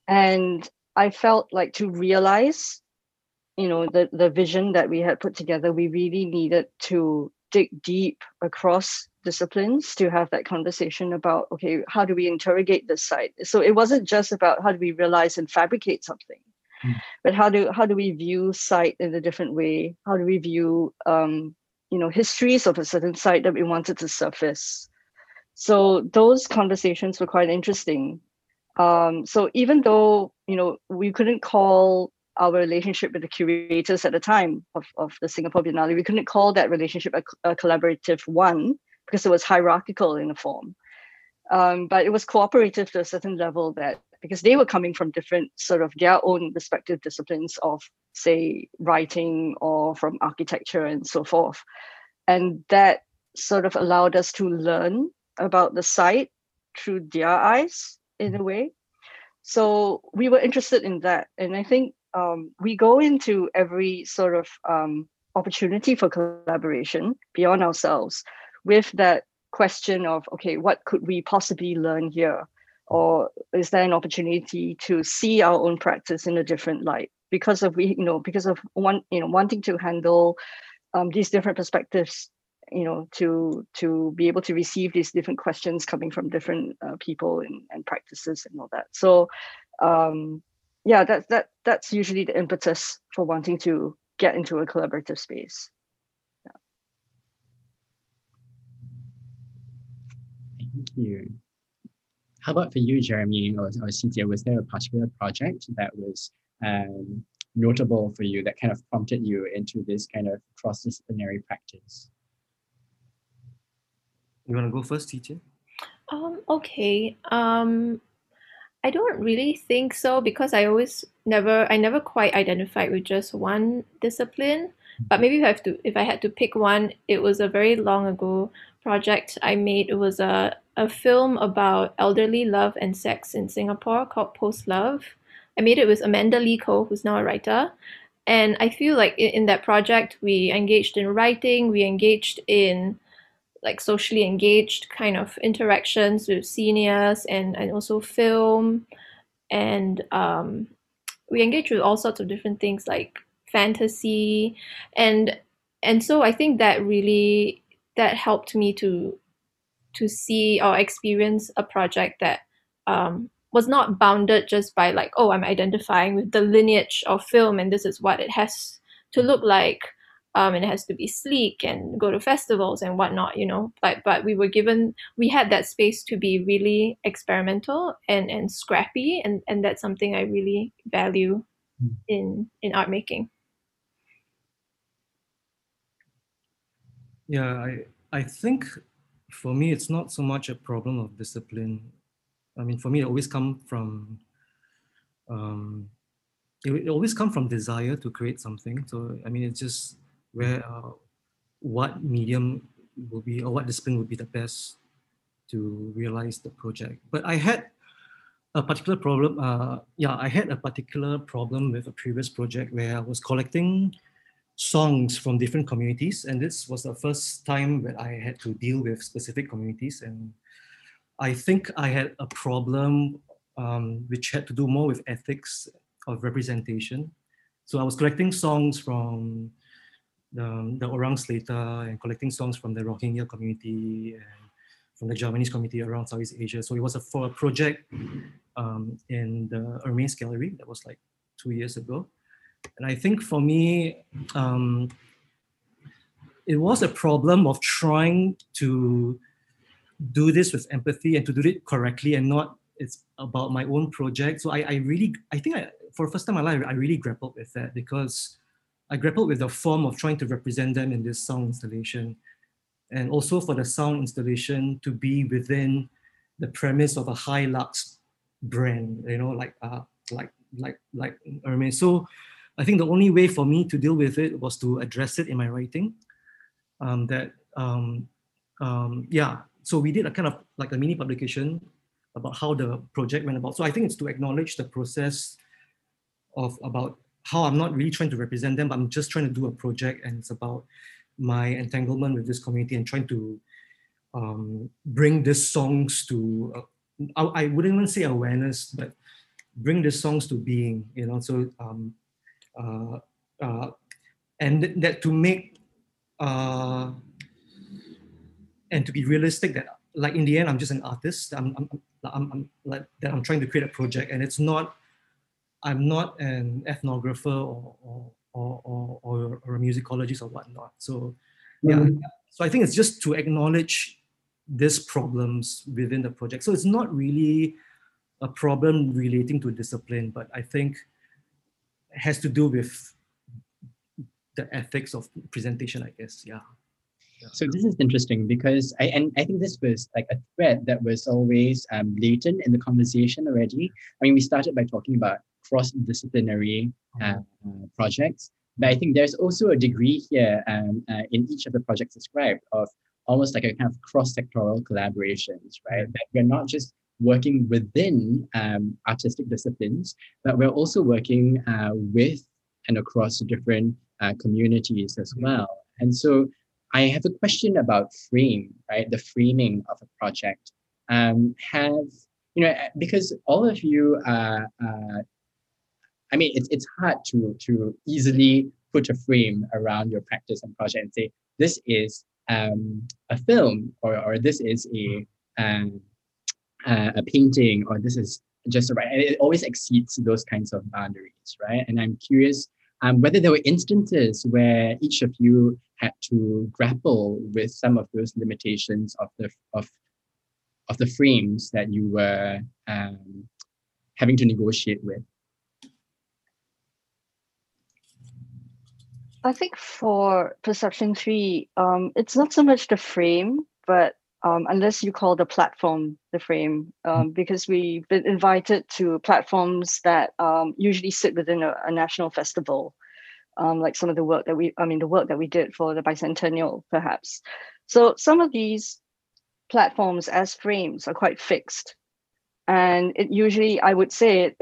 And I felt like to realize, you know, the vision that we had put together, we really needed to dig deep across disciplines to have that conversation about, okay, how do we interrogate this site? So it wasn't just about how do we realize and fabricate something, but how do we view site in a different way? How do we view, you know, histories of a certain site that we wanted to surface? So those conversations were quite interesting. So even though, you know, we couldn't call our relationship with the curators at the time of the Singapore Biennale, we couldn't call that relationship a collaborative one because it was hierarchical in a form. But it was cooperative to a certain level that, because they were coming from different sort of their own respective disciplines of, say, writing or from architecture and so forth. And that sort of allowed us to learn about the site through their eyes in a way. So we were interested in that. And I think we go into every sort of opportunity for collaboration beyond ourselves with that question of, okay, what could we possibly learn here? Or is there an opportunity to see our own practice in a different light because of wanting to handle these different perspectives, you know, to be able to receive these different questions coming from different people and practices and all that. So yeah, that's usually the impetus for wanting to get into a collaborative space. Yeah. Thank you. How about for you, Jeremy or Sitye? Was there a particular project that was notable for you that kind of prompted you into this kind of cross-disciplinary practice? You want to go first, Sitye? Okay. I don't really think so because I never quite identified with just one discipline. But maybe if I had to pick one, it was a very long ago project I made. It was a film about elderly love and sex in Singapore called Post Love. I made it with Amanda Lee Koh, who's now a writer. And I feel like in that project, we engaged in writing, we engaged in like socially engaged kind of interactions with seniors and also film. And we engaged with all sorts of different things like fantasy. And so I think that helped me to see or experience a project that was not bounded just by like, oh, I'm identifying with the lineage of film and this is what it has to look like. And it has to be sleek and go to festivals and whatnot, you know. But we had that space to be really experimental and scrappy, and that's something I really value in art making. Yeah, I think for me it's not so much a problem of discipline. I mean, for me it always come from desire to create something. So I mean, it's just where what medium will be or what discipline would be the best to realize the project. But I had a particular problem. I had a particular problem with a previous project where I was collecting songs from different communities, and this was the first time that I had to deal with specific communities. And I think I had a problem which had to do more with ethics of representation. So I was collecting songs from the Orang Slater and collecting songs from the Rohingya community and from the Javanese community around Southeast Asia. So it was for a project in the Ermes Gallery that was like 2 years ago. And I think for me, it was a problem of trying to do this with empathy and to do it correctly and not, it's about my own project. So I think for the first time in my life, I really grappled with that because I grappled with the form of trying to represent them in this sound installation, and also for the sound installation to be within the premise of a high luxe brand, you know, like Hermes. So I think the only way for me to deal with it was to address it in my writing. So we did a kind of like a mini publication about how the project went about. So I think it's to acknowledge the process of about how I'm not really trying to represent them, but I'm just trying to do a project, and it's about my entanglement with this community and trying to bring these songs to, I wouldn't even say awareness, but bring these songs to being, you know, so, and to be realistic that like in the end, I'm just an artist, I'm trying to create a project, and it's not, I'm not an ethnographer or a musicologist or whatnot. So, so I think it's just to acknowledge these problems within the project. So it's not really a problem relating to discipline, but I think it has to do with the ethics of presentation, I guess. Yeah. So this is interesting because I think this was like a thread that was always latent in the conversation already. I mean, we started by talking about cross-disciplinary projects. But I think there's also a degree here in each of the projects described of almost like a kind of cross-sectoral collaborations, right? That we're not just working within artistic disciplines, but we're also working with and across different communities as well. And so I have a question about frame, right? The framing of a project. Because all of you are I mean, it's hard to easily put a frame around your practice and project and say, this is a film, or this is a painting, or this is just a right. It always exceeds those kinds of boundaries, right? And I'm curious whether there were instances where each of you had to grapple with some of those limitations of the frames that you were having to negotiate with. I think for Perception 3, it's not so much the frame, but unless you call the platform the frame, because we've been invited to platforms that usually sit within a national festival, like some of the work that we did for the bicentennial, perhaps. So some of these platforms as frames are quite fixed, and it usually, I would say,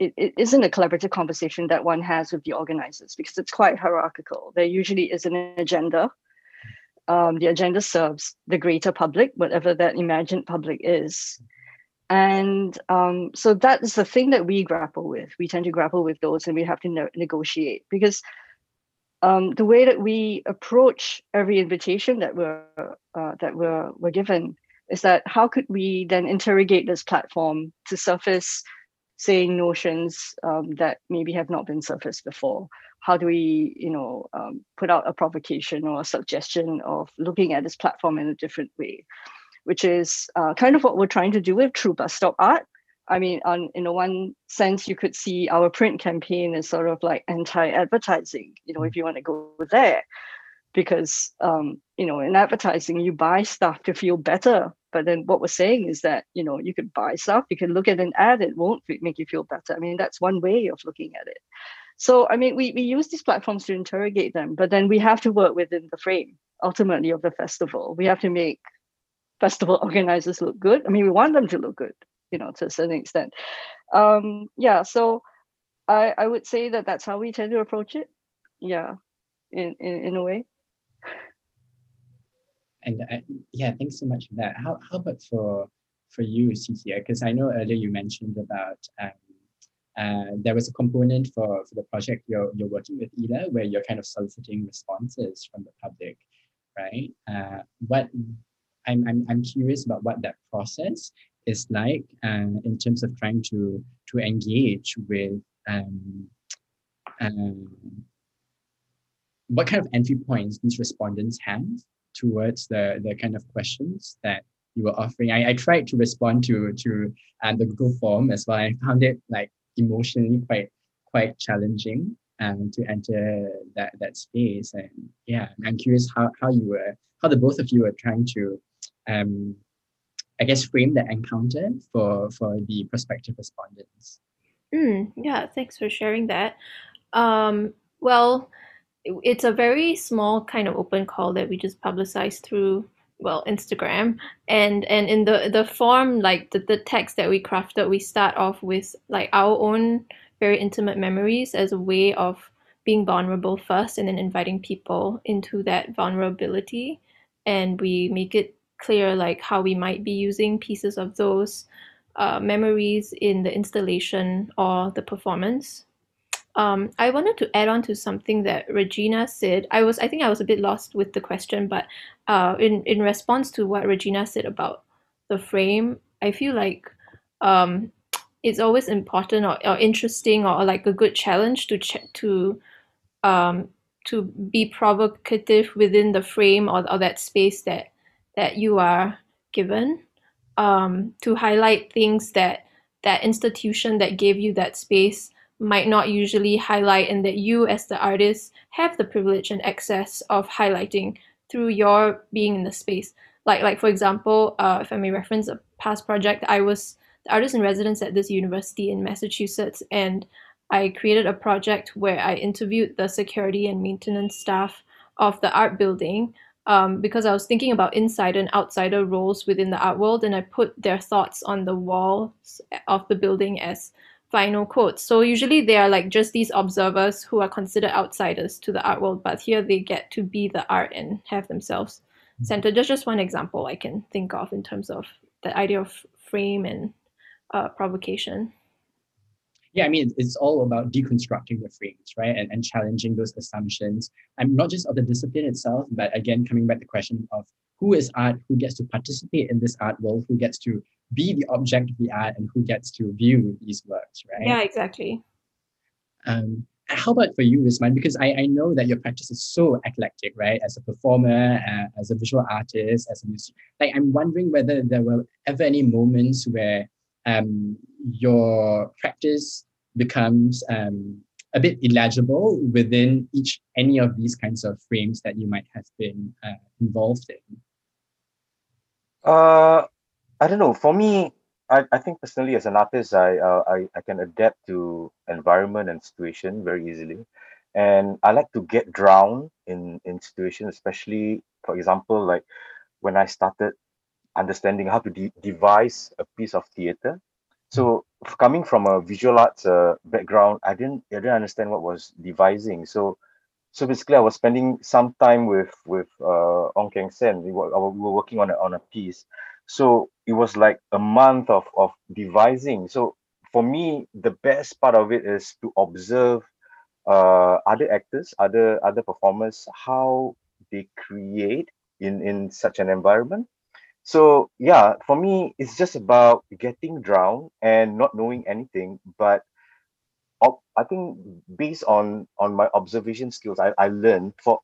it isn't a collaborative conversation that one has with the organizers, because it's quite hierarchical. There usually is an agenda. The agenda serves the greater public, whatever that imagined public is. And so that is the thing that we grapple with. We tend to grapple with those, and we have to negotiate, because the way that we approach every invitation that we're given is that how could we then interrogate this platform to surface, say, notions that maybe have not been surfaced before. How do we, put out a provocation or a suggestion of looking at this platform in a different way, which is kind of what we're trying to do with True Bus Stop Art. I mean, in one sense, you could see our print campaign as sort of like anti-advertising, if you want to go there, because, in advertising, you buy stuff to feel better. But then what we're saying is that, you could buy stuff, you can look at an ad, it won't make you feel better. I mean, that's one way of looking at it. So, I mean, we use these platforms to interrogate them, but then we have to work within the frame, ultimately, of the festival. We have to make festival organizers look good. I mean, we want them to look good, to a certain extent. So I would say that that's how we tend to approach it. Yeah, in a way. And thanks so much for that. How about for you, Sitye? Because I know earlier you mentioned about there was a component for the project you're working with Ila, where you're kind of soliciting responses from the public, right? I'm curious about what that process is like in terms of trying to engage with what kind of entry points these respondents have towards the kind of questions that you were offering. I tried to respond to the Google form as well. I found it like emotionally quite challenging to enter that space. And yeah, I'm curious how the both of you are trying to frame the encounter for the prospective respondents. Yeah, thanks for sharing that. Well, it's a very small kind of open call that we just publicized through Instagram, and in the form, like the text that we crafted, we start off with like our own very intimate memories as a way of being vulnerable first, and then inviting people into that vulnerability, and we make it clear like how we might be using pieces of those memories in the installation or the performance. I wanted to add on to something that Regina said. I think I was a bit lost with the question, but in response to what Regina said about the frame, I feel like it's always important or interesting or like a good challenge to be provocative within the frame or that space that you are given, to highlight things that institution that gave you that space might not usually highlight, and that you as the artist have the privilege and access of highlighting through your being in the space. Like for example, if I may reference a past project, I was the artist in residence at this university in Massachusetts, and I created a project where I interviewed the security and maintenance staff of the art building, because I was thinking about insider and outsider roles within the art world, and I put their thoughts on the walls of the building as final quotes. So usually they are like just these observers who are considered outsiders to the art world, but here they get to be the art and have themselves centered. That's just one example I can think of in terms of the idea of frame and provocation. Yeah, I mean, it's all about deconstructing the frames, right? And challenging those assumptions. I'm not just of the discipline itself, but again, coming back to the question of who is art, who gets to participate in this art world, who gets to be the object of the art, and who gets to view these works, right? Yeah, exactly. How about for you, Rizman? Because I know that your practice is so eclectic, right? As a performer, as a visual artist, as a musician. Like, I'm wondering whether there were ever any moments where your practice becomes a bit illegible within any of these kinds of frames that you might have been involved in. I don't know. For me, I think personally as an artist, I can adapt to environment and situation very easily. And I like to get drowned in situations, especially, for example, like when I started understanding how to devise a piece of theater. So coming from a visual arts background, I didn't understand what was devising. So basically, I was spending some time with Ong Keng Sen. We were working on a piece. So it was like a month of devising. So for me, the best part of it is to observe other actors, other performers, how they create in such an environment. So yeah, for me, it's just about getting drowned and not knowing anything. But I think based on my observation skills, I learned for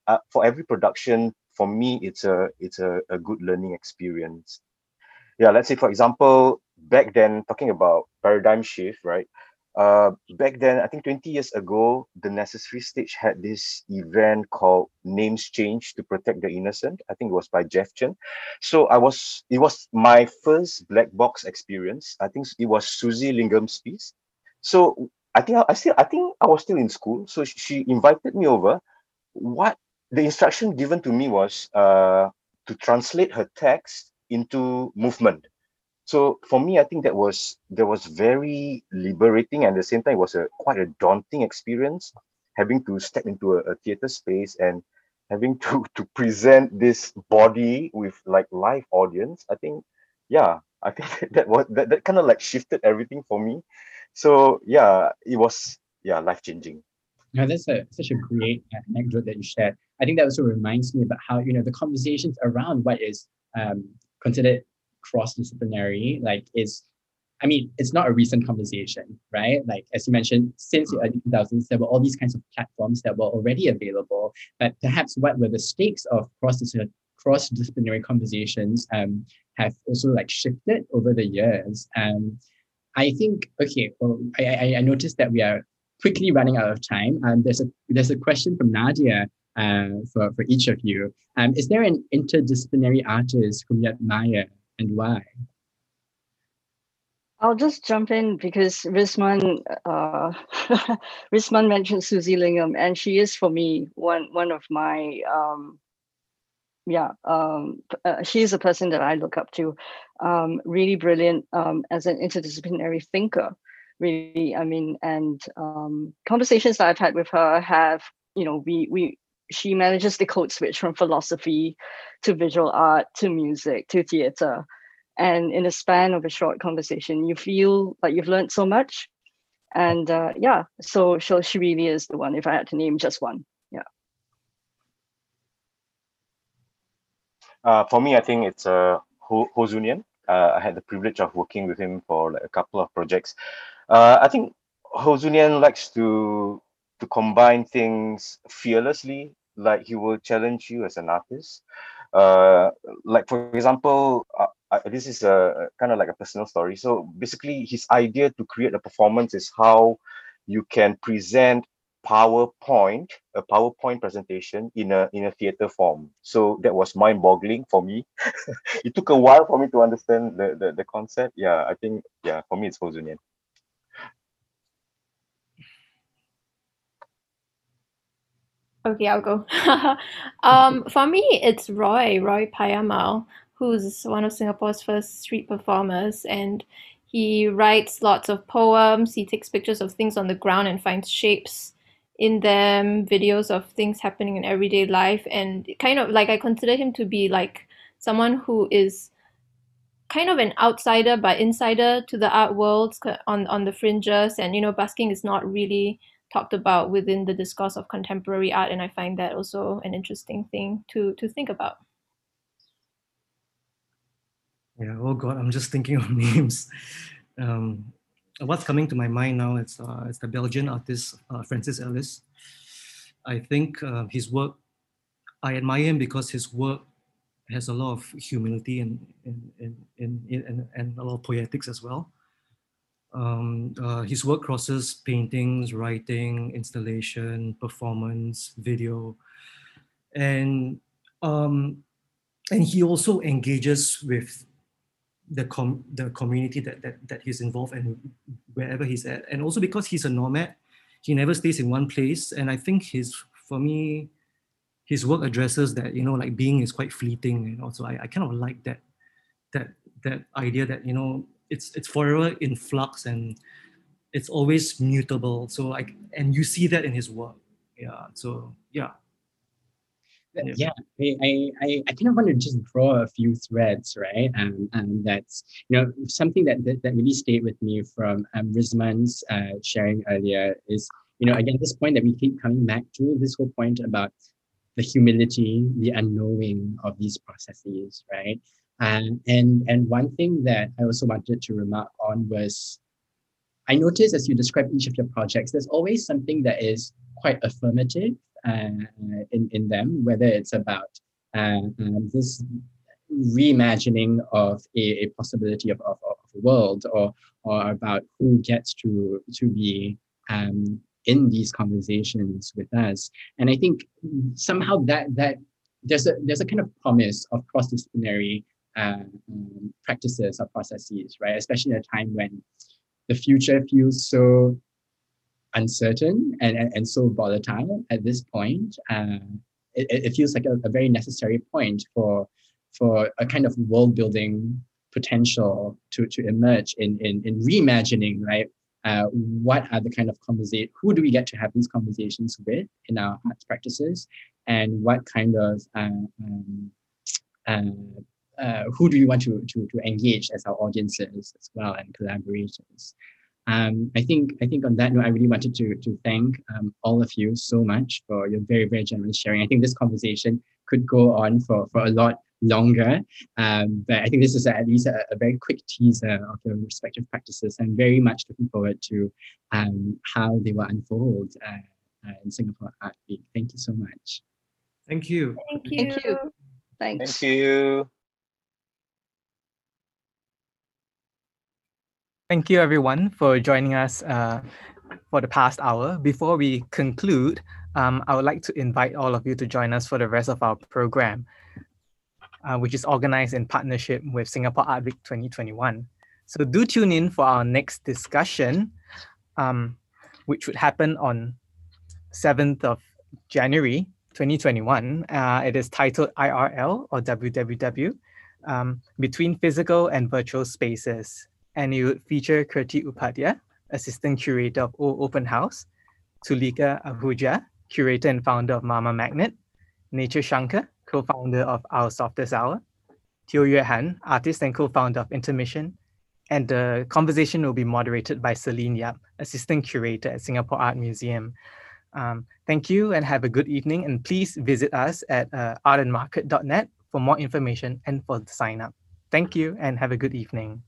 every production. For me, it's a good learning experience. Yeah, let's say, for example, back then, talking about paradigm shift, right? Back then, I think 20 years ago, the Necessary Stage had this event called Names Change to Protect the Innocent. I think it was by Jeff Chen. So it was my first black box experience. I think it was Susie Lingham's piece. So I was still in school. So she invited me over. What the instruction given to me was to translate her text into movement. So for me, I think that was very liberating, and at the same time, it was quite a daunting experience, having to step into a theater space and having to present this body with like live audience. I think, yeah, I think that kind of like shifted everything for me. So yeah, it was life changing. No, that's such a great anecdote that you shared. I think that also reminds me about how the conversations around what is considered cross-disciplinary, it's not a recent conversation, right? Like, as you mentioned, since the early 2000s, there were all these kinds of platforms that were already available, but perhaps what were the stakes of cross-disciplinary conversations have also shifted over the years. I think, I noticed that we are quickly running out of time. There's a question from Nadia for each of you. Is there an interdisciplinary artist whom you admire, and why? I'll just jump in because Rizman mentioned Susie Lingham, and she is for me one of my she's a person that I look up to. Really brilliant as an interdisciplinary thinker, really. Conversations that I've had with her have, she manages the code switch from philosophy to visual art to music to theater, and in a span of a short conversation, you feel like you've learned so much. And so she really is the one, if I had to name just one. For me, I think it's Ho Tzu Nyen. I had the privilege of working with him for a couple of projects. I think Ho Tzu Nyen likes to combine things fearlessly. Like, he will challenge you as an artist. Like, for example, this is a kind of like a personal story. So basically, his idea to create a performance is how you can present a PowerPoint presentation in a theater form. So that was mind-boggling for me. It took a while for me to understand the concept. Yeah, I think, yeah, for me, it's Ho Tzu Nyen. Okay, I'll go. For me, it's Roy Payamal, who's one of Singapore's first street performers, and he writes lots of poems. He takes pictures of things on the ground and finds shapes in them, videos of things happening in everyday life, and kind of I consider him to be someone who is kind of an outsider but insider to the art world, on the fringes, and busking is not really talked about within the discourse of contemporary art, and I find that also an interesting thing to think about. Yeah, oh God, I'm just thinking of names. What's coming to my mind now is it's the Belgian artist, Francis Ellis. I think his work, I admire him because his work has a lot of humility and a lot of poetics as well. His work crosses paintings, writing, installation, performance, video, and he also engages with the community that he's involved in wherever he's at. And also because he's a nomad, he never stays in one place. And I think his work addresses that, you know, like being is quite fleeting. And also I kind of like that idea that, you know, it's forever in flux and it's always mutable. So like, and you see that in his work. Yeah, so yeah. Yeah, I kind of want to just draw a few threads, right? And that's, you know, something that really stayed with me from Rizman's sharing earlier is, you know, again, this point that we keep coming back to, this whole point about the humility, the unknowing of these processes, right? And one thing that I also wanted to remark on was, I noticed as you describe each of your projects, there's always something that is quite affirmative in them, whether it's about this reimagining of a possibility of a world, or about who gets to be in these conversations with us. And I think somehow that there's a kind of promise of cross-disciplinary practices or processes, right? Especially at a time when the future feels so uncertain and so volatile at this point. It feels like a very necessary point for a kind of world building potential to emerge in reimagining, right? What are the kind of conversation? Who do we get to have these conversations with in our arts practices, and what kind of who do we want to engage as our audiences as well, and collaborators? I think on that note, I really wanted to thank all of you so much for your very, very generous sharing. I think this conversation could go on for a lot longer, but I think this is at least a very quick teaser of your respective practices. I'm very much looking forward to how they will unfold in Singapore Art Week. Thank you so much. Thank you. Thank you. Thank you. Thanks. Thank you. Thank you, everyone, for joining us for the past hour. Before we conclude, I would like to invite all of you to join us for the rest of our program, which is organized in partnership with Singapore Art Week 2021. So do tune in for our next discussion, which would happen on 7th of January, 2021. It is titled IRL, or WWW, Between Physical and Virtual Spaces. And it would feature Kirti Upadhyay, Assistant Curator of O Open House, Tulika Ahuja, Curator and Founder of Mama Magnet, Nature Shankar, Co-Founder of Our Softest Hour, Teo Yue Han, Artist and Co-Founder of Intermission, and the conversation will be moderated by Celine Yap, Assistant Curator at Singapore Art Museum. Thank you and have a good evening, and please visit us at ardenmarket.net for more information and for the sign up. Thank you and have a good evening.